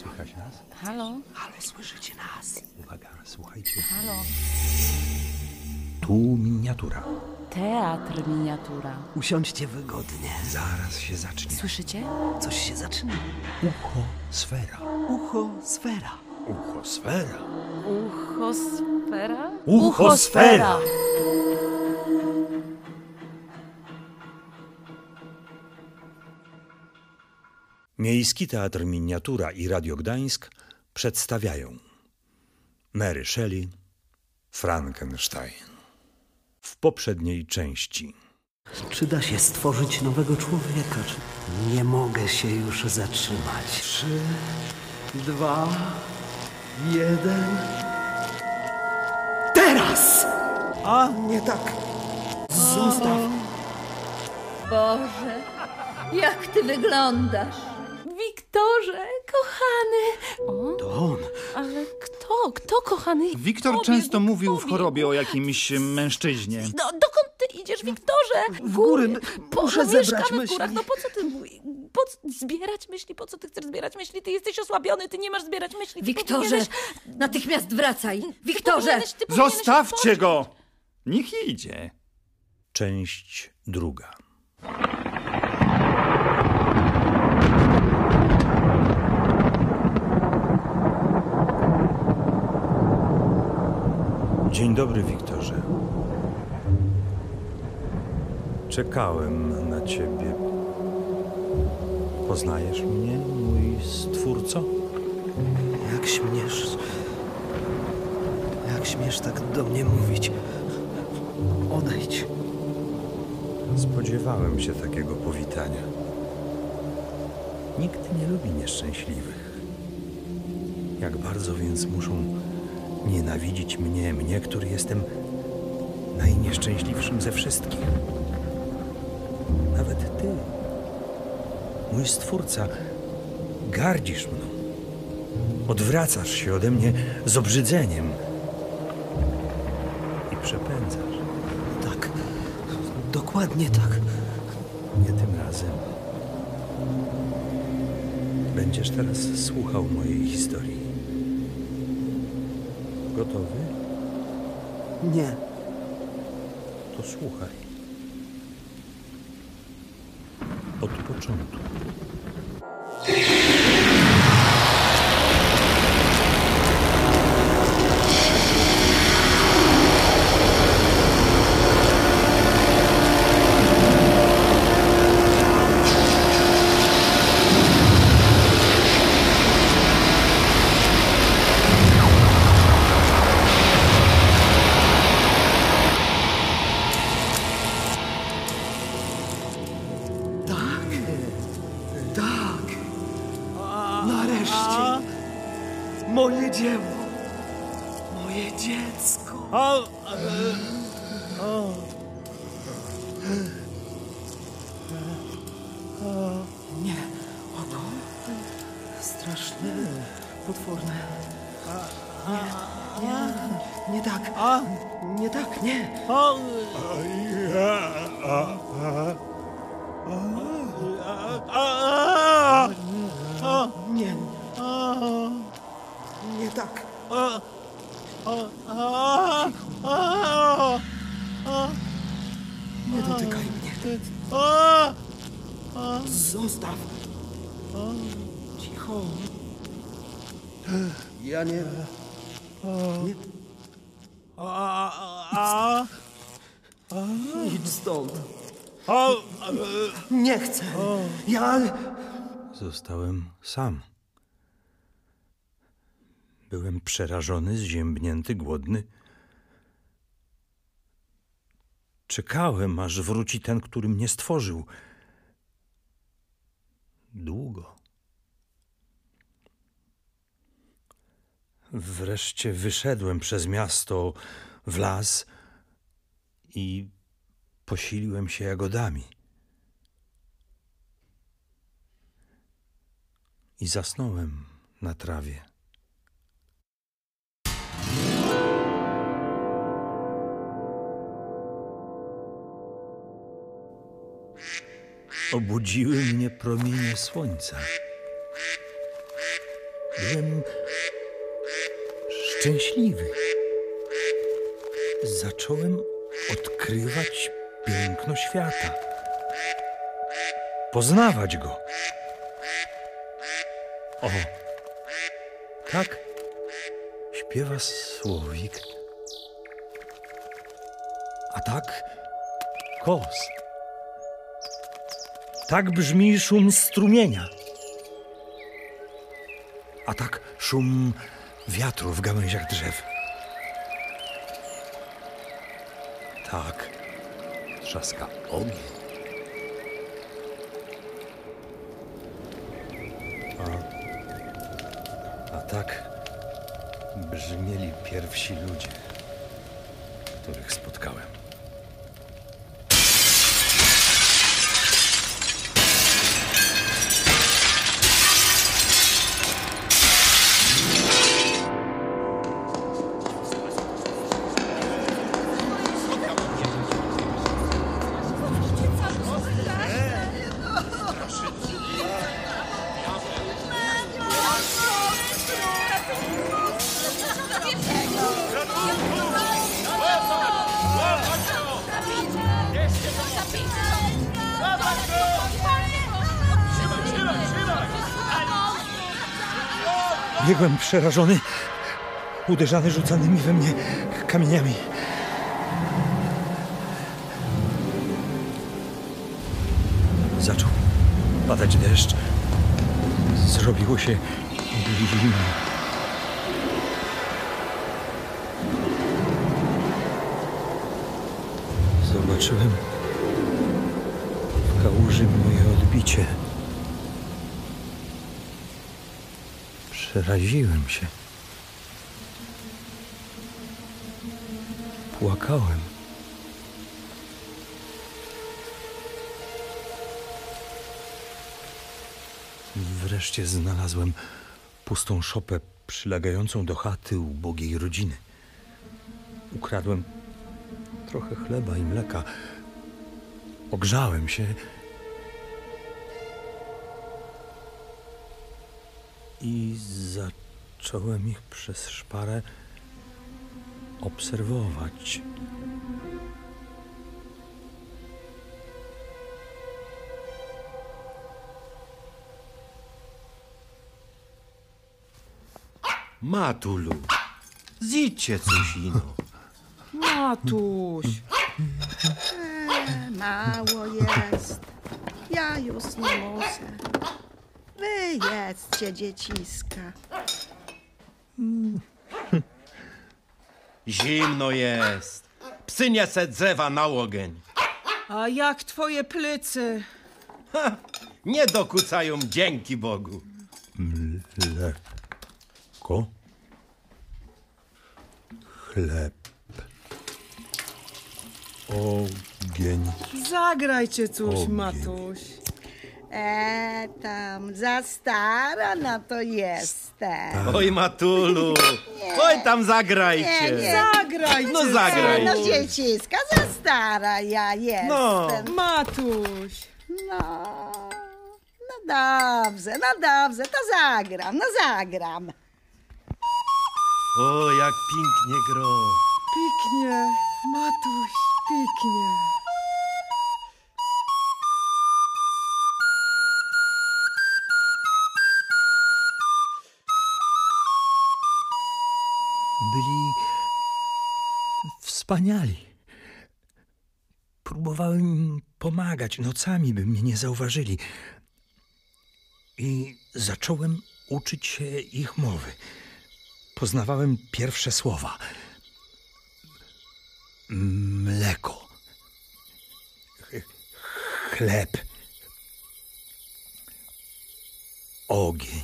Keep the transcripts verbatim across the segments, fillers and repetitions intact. Słychać nas? Halo? Halo, słyszycie nas? Uwaga, słuchajcie. Halo? Tu miniatura. Teatr miniatura. Usiądźcie wygodnie. Zaraz się zacznie. Słyszycie? Coś się zaczyna. Ucho sfera. Ucho sfera. Ucho sfera. Ucho sfera? Ucho sfera. Miejski Teatr Miniatura i Radio Gdańsk przedstawiają Mary Shelley, Frankenstein. W poprzedniej części. Czy da się stworzyć nowego człowieka? Czy... Nie mogę się już zatrzymać. Trzy, dwa, jeden... Teraz! A nie tak! Zostaw! Boże, jak ty wyglądasz! Wiktorze, kochany! O, to on! Ale kto? Kto, kochany? Wiktor Obie, często Wiktor mówił w chorobie o jakimś mężczyźnie. Do, dokąd ty idziesz, Wiktorze? W góry! Po, muszę no, zebrać myśli. Górach. No po co ty... Po co zbierać myśli? Po co ty chcesz zbierać myśli? Ty jesteś osłabiony, ty nie masz zbierać myśli. Ty Wiktorze, powinieneś... natychmiast wracaj! Wiktorze! Ty powinieneś, ty powinieneś zostawcie go! Niech idzie. Część druga. Dzień dobry, Wiktorze. Czekałem na ciebie. Poznajesz mnie, mój stwórco? Jak śmiesz... Jak śmiesz tak do mnie mówić? Odejdź. Spodziewałem się takiego powitania. Nikt nie lubi nieszczęśliwych. Jak bardzo więc muszą... nienawidzić mnie, mnie, który jestem najnieszczęśliwszym ze wszystkich. Nawet ty, mój stwórca, gardzisz mną. Odwracasz się ode mnie z obrzydzeniem i przepędzasz. Tak, dokładnie tak. Nie tym razem. Będziesz teraz słuchał mojej historii. Gotowy? Nie. To słuchaj. Od początku. Ja nie... nie... Idź stąd. Nie chcę. Ja... Zostałem sam. Byłem przerażony, zziębnięty, głodny. Czekałem, aż wróci ten, który mnie stworzył. Długo. Wreszcie wyszedłem przez miasto w las i posiliłem się jagodami. I zasnąłem na trawie. Obudziły mnie promienie słońca. żem szczęśliwy. Zacząłem odkrywać piękno świata, poznawać go. O, tak śpiewa słowik, a tak kos. Tak brzmi szum strumienia, a tak szum wiatru w gałęziach drzew. Tak trzaska ogień. A, a tak brzmieli pierwsi ludzie, których spotkałem. Biegłem przerażony, uderzany rzucanymi we mnie kamieniami. Zaczął padać deszcz. Zrobiło się zimno. Zobaczyłem w kałuży moje odbicie. Przeraziłem się. Płakałem. Wreszcie znalazłem pustą szopę przylegającą do chaty ubogiej rodziny. Ukradłem trochę chleba i mleka. Ogrzałem się i zacząłem ich przez szparę obserwować. Matulu, zjedźcie coś ino. Matuś, e, mało jest, ja już nie muszę. Wy jedzcie, dzieciska. Zimno jest. Psy nie se drzewa na ogień. A jak twoje plecy? Ha, nie dokucają, dzięki Bogu. Mleko. Chleb. Ogień. Zagrajcie coś, ogień. Matuś. E, tam za stara na to jestem. Oj, Matulu, oj tam zagrajcie. Nie, nie. Zagrajcie. No zagraj. E, no dzieciska, za stara ja jestem. No, Matuś. No, no dobrze, no dobrze, to zagram, no zagram. O, jak pięknie gro. Pięknie, Matuś, pięknie. Byli wspaniali. Próbowałem im pomagać, nocami by mnie nie zauważyli. I zacząłem uczyć się ich mowy. Poznawałem pierwsze słowa. Mleko. Chleb. Ogień.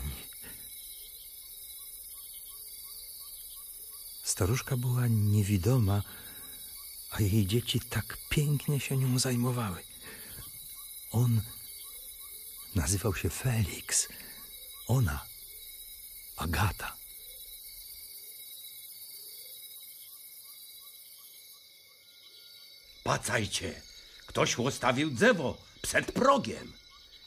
Staruszka była niewidoma, a jej dzieci tak pięknie się nią zajmowały. On nazywał się Felix, ona Agata. Patrzajcie, ktoś ustawił drzewo przed progiem.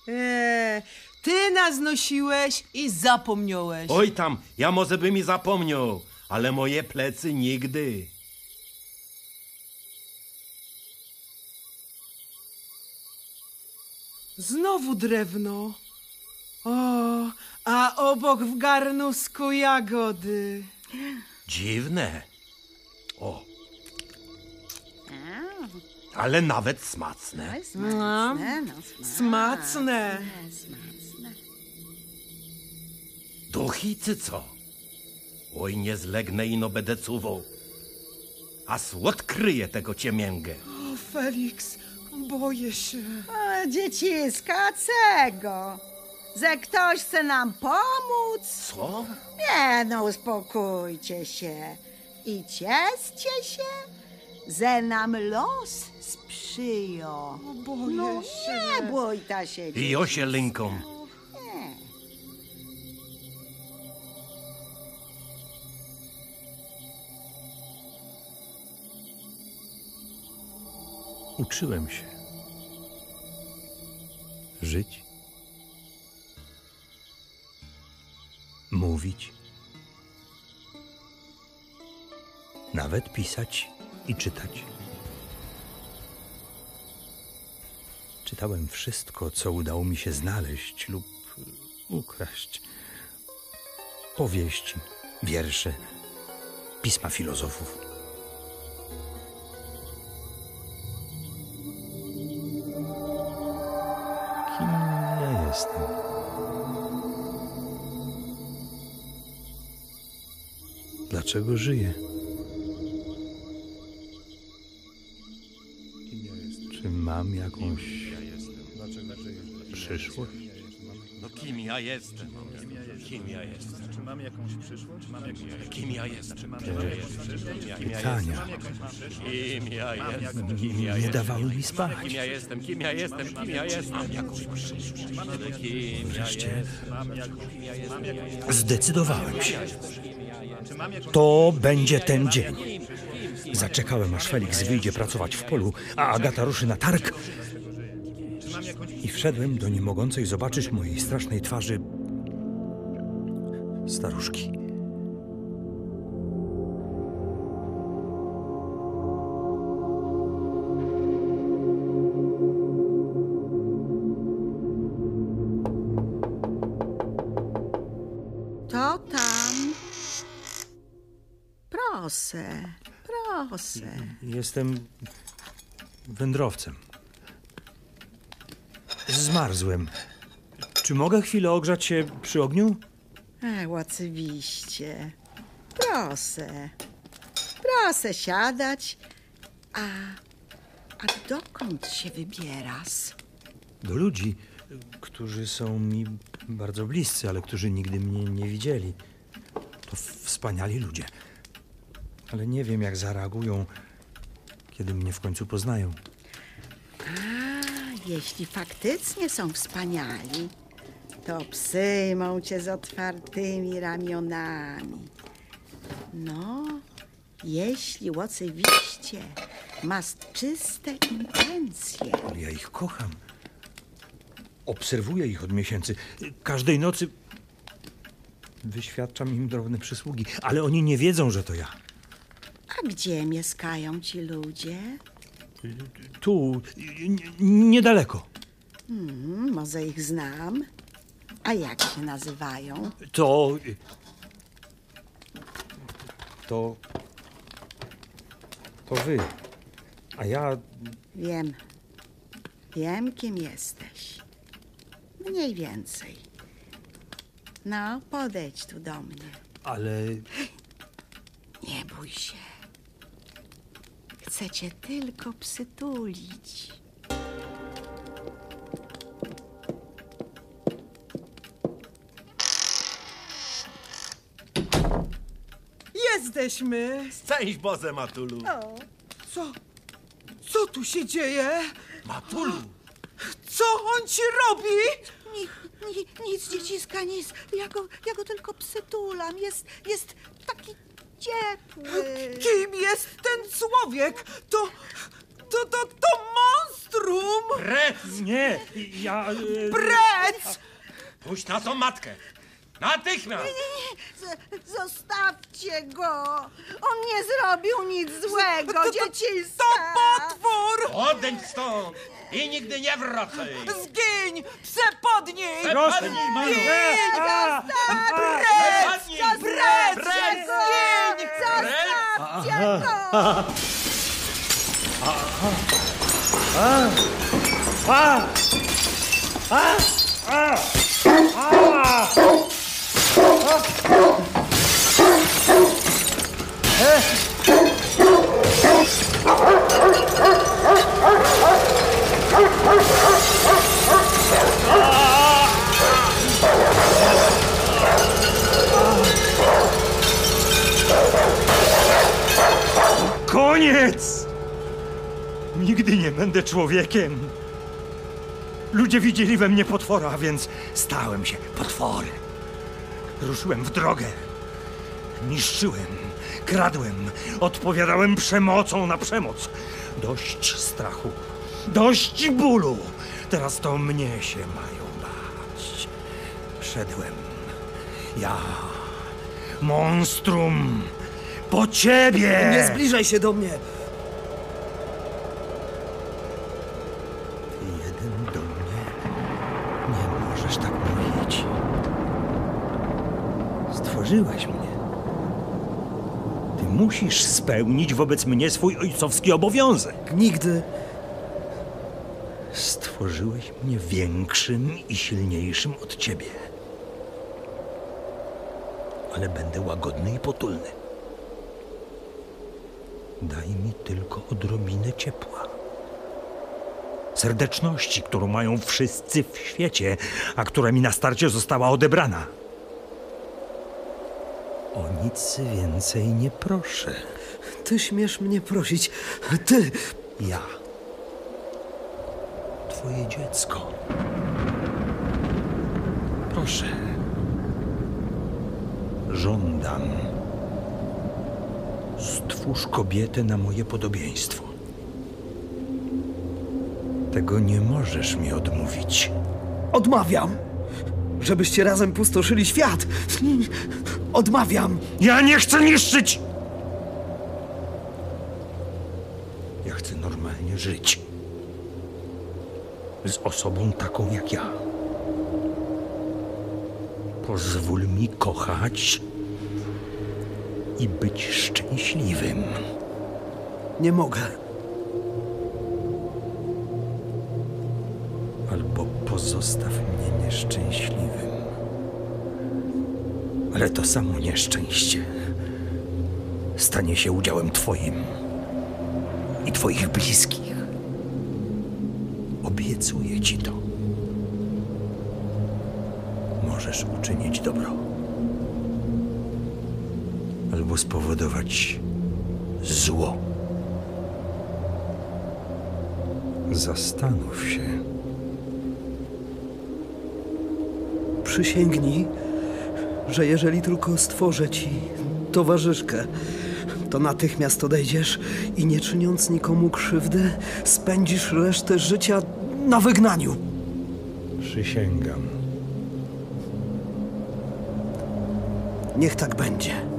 Eee, Ty nas nosiłeś i zapomniałeś. Oj tam, ja może bym i zapomniał, ale moje plecy nigdy. Znowu drewno. O, a obok w garnusku jagody. Dziwne. O. Ale nawet smacne. No, smacne, no, smacne. Smacne. Smacne. Duchy czy co? Oj, nie zlegnę ino będę cuwał. A słod kryje tego ciemięgę. O, Feliks, boję się. O, dzieciska, cego? Że ktoś chce nam pomóc? Co? Nie, no uspokójcie się i cieszcie się. Ze nam los sprzyja. O, boję no, się. Nie bójta się. I o się linką. Uczyłem się żyć, mówić, nawet pisać i czytać. Czytałem wszystko, co udało mi się znaleźć lub ukraść. Powieści, wiersze, pisma filozofów. Kim ja jestem? Dlaczego żyję? Czy mam jakąś przyszłość? No kim ja jestem? Kim ja jestem? Czy mam jakąś przyszłość? Kim ja jestem? Pytania. Kim ja jestem? Nie dawały mi spać. Kim ja jestem? Kim ja jestem? Kim ja jestem? Mam jakąś przyszłość. Wreszcie zdecydowałem się. To będzie ten dzień. Zaczekałem, aż Feliks wyjdzie pracować w polu, a Agata ruszy na targ i wszedłem do niemogącej zobaczyć mojej strasznej twarzy staruszki. To tam. Proszę. Proszę. Jestem wędrowcem. Zmarzłem. Czy mogę chwilę ogrzać się przy ogniu? Ach, oczywiście. Proszę. Proszę siadać. A, a dokąd się wybierasz? Do ludzi, którzy są mi bardzo bliscy, ale którzy nigdy mnie nie widzieli. To wspaniali ludzie. Ale nie wiem, jak zareagują, kiedy mnie w końcu poznają. A, jeśli faktycznie są wspaniali, to przyjmą cię z otwartymi ramionami. No, jeśli oczywiście masz czyste intencje. Ale ja ich kocham. Obserwuję ich od miesięcy. Każdej nocy wyświadczam im drobne przysługi, ale oni nie wiedzą, że to ja. A gdzie mieszkają ci ludzie? Tu, niedaleko. Hmm, może ich znam. A jak się nazywają? To... To... To wy. A ja... Wiem. Wiem, kim jesteś. Mniej więcej. No, podejdź tu do mnie. Ale... Nie bój się. Chcę cię tylko przytulić. Jesteśmy. Szczęść Boże, Matulu. O. Co? Co tu się dzieje? Matulu. Co on ci robi? Ni, ni, nic, dzieciska, nic. Ja go, ja go tylko przytulam. Jest, jest taki ciepły. Kim jest ten człowiek? To... To, to, to monstrum! Prec! Nie, ja... Prec! Puść na tą matkę! Natychmiast! Nie, nie, nie! Z zostawcie go! On nie zrobił nic złego, to, to, dzieciństwa! To potwór! Odejdź stąd! I nigdy nie wracaj! Zgiń! Przepodnij! Przepodnij, Manu! Zgiń! Precz! Precz! Zgiń! Zostawcie go! A! A! A! A! Koniec! Nigdy nie będę człowiekiem. Ludzie widzieli we mnie potwora, więc stałem się potworem. Ruszyłem w drogę, niszczyłem, kradłem, odpowiadałem przemocą na przemoc. Dość strachu, dość bólu. Teraz to mnie się mają bać. Szedłem, ja, monstrum, po ciebie! Nie zbliżaj się do mnie! Żyłaś mnie. Ty musisz spełnić wobec mnie swój ojcowski obowiązek. Nigdy. Stworzyłeś mnie większym i silniejszym od ciebie. Ale będę łagodny i potulny. Daj mi tylko odrobinę ciepła. Serdeczności, którą mają wszyscy w świecie, a która mi na starcie została odebrana. O nic więcej nie proszę. Ty śmiesz mnie prosić. Ty! Ja. Twoje dziecko. Proszę. Żądam. Stwórz kobietę na moje podobieństwo. Tego nie możesz mi odmówić. Odmawiam! Żebyście razem pustoszyli świat! Odmawiam! Ja nie chcę niszczyć! Ja chcę normalnie żyć. Z osobą taką jak ja. Pozwól mi kochać i być szczęśliwym. Nie mogę. Albo pozostaw mnie nieszczęśliwym. Ale to samo nieszczęście stanie się udziałem twoim i twoich bliskich. Obiecuję ci to. Możesz uczynić dobro. Albo spowodować zło. Zastanów się. Przysięgnij, że jeżeli tylko stworzę ci towarzyszkę, to natychmiast odejdziesz i nie czyniąc nikomu krzywdy, spędzisz resztę życia na wygnaniu. Przysięgam. Niech tak będzie.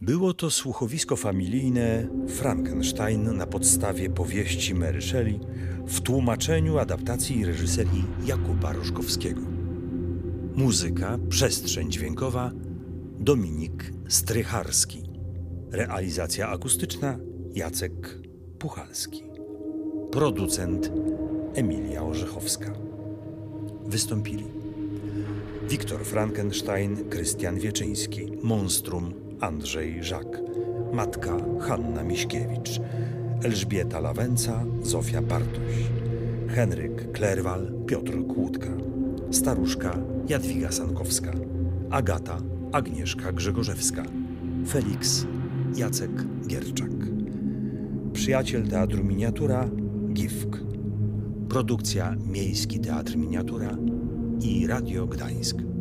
Było to słuchowisko familijne Frankenstein na podstawie powieści Mary Shelley w tłumaczeniu adaptacji reżyserii Jakuba Różkowskiego. Muzyka, przestrzeń dźwiękowa Dominik Strycharski. Realizacja akustyczna Jacek Puchalski. Producent Emilia Orzechowska. Wystąpili Wiktor Frankenstein, Krystian Wieczyński, Monstrum Andrzej Żak, matka Hanna Miśkiewicz, Elżbieta Lawęca, Zofia Bartuś, Henryk Klerwal, Piotr Kłódka, staruszka Jadwiga Sankowska, Agata Agnieszka Grzegorzewska, Feliks Jacek Gierczak, Przyjaciel Teatru Miniatura, G I F K. Produkcja Miejski Teatr Miniatura i Radio Gdańsk.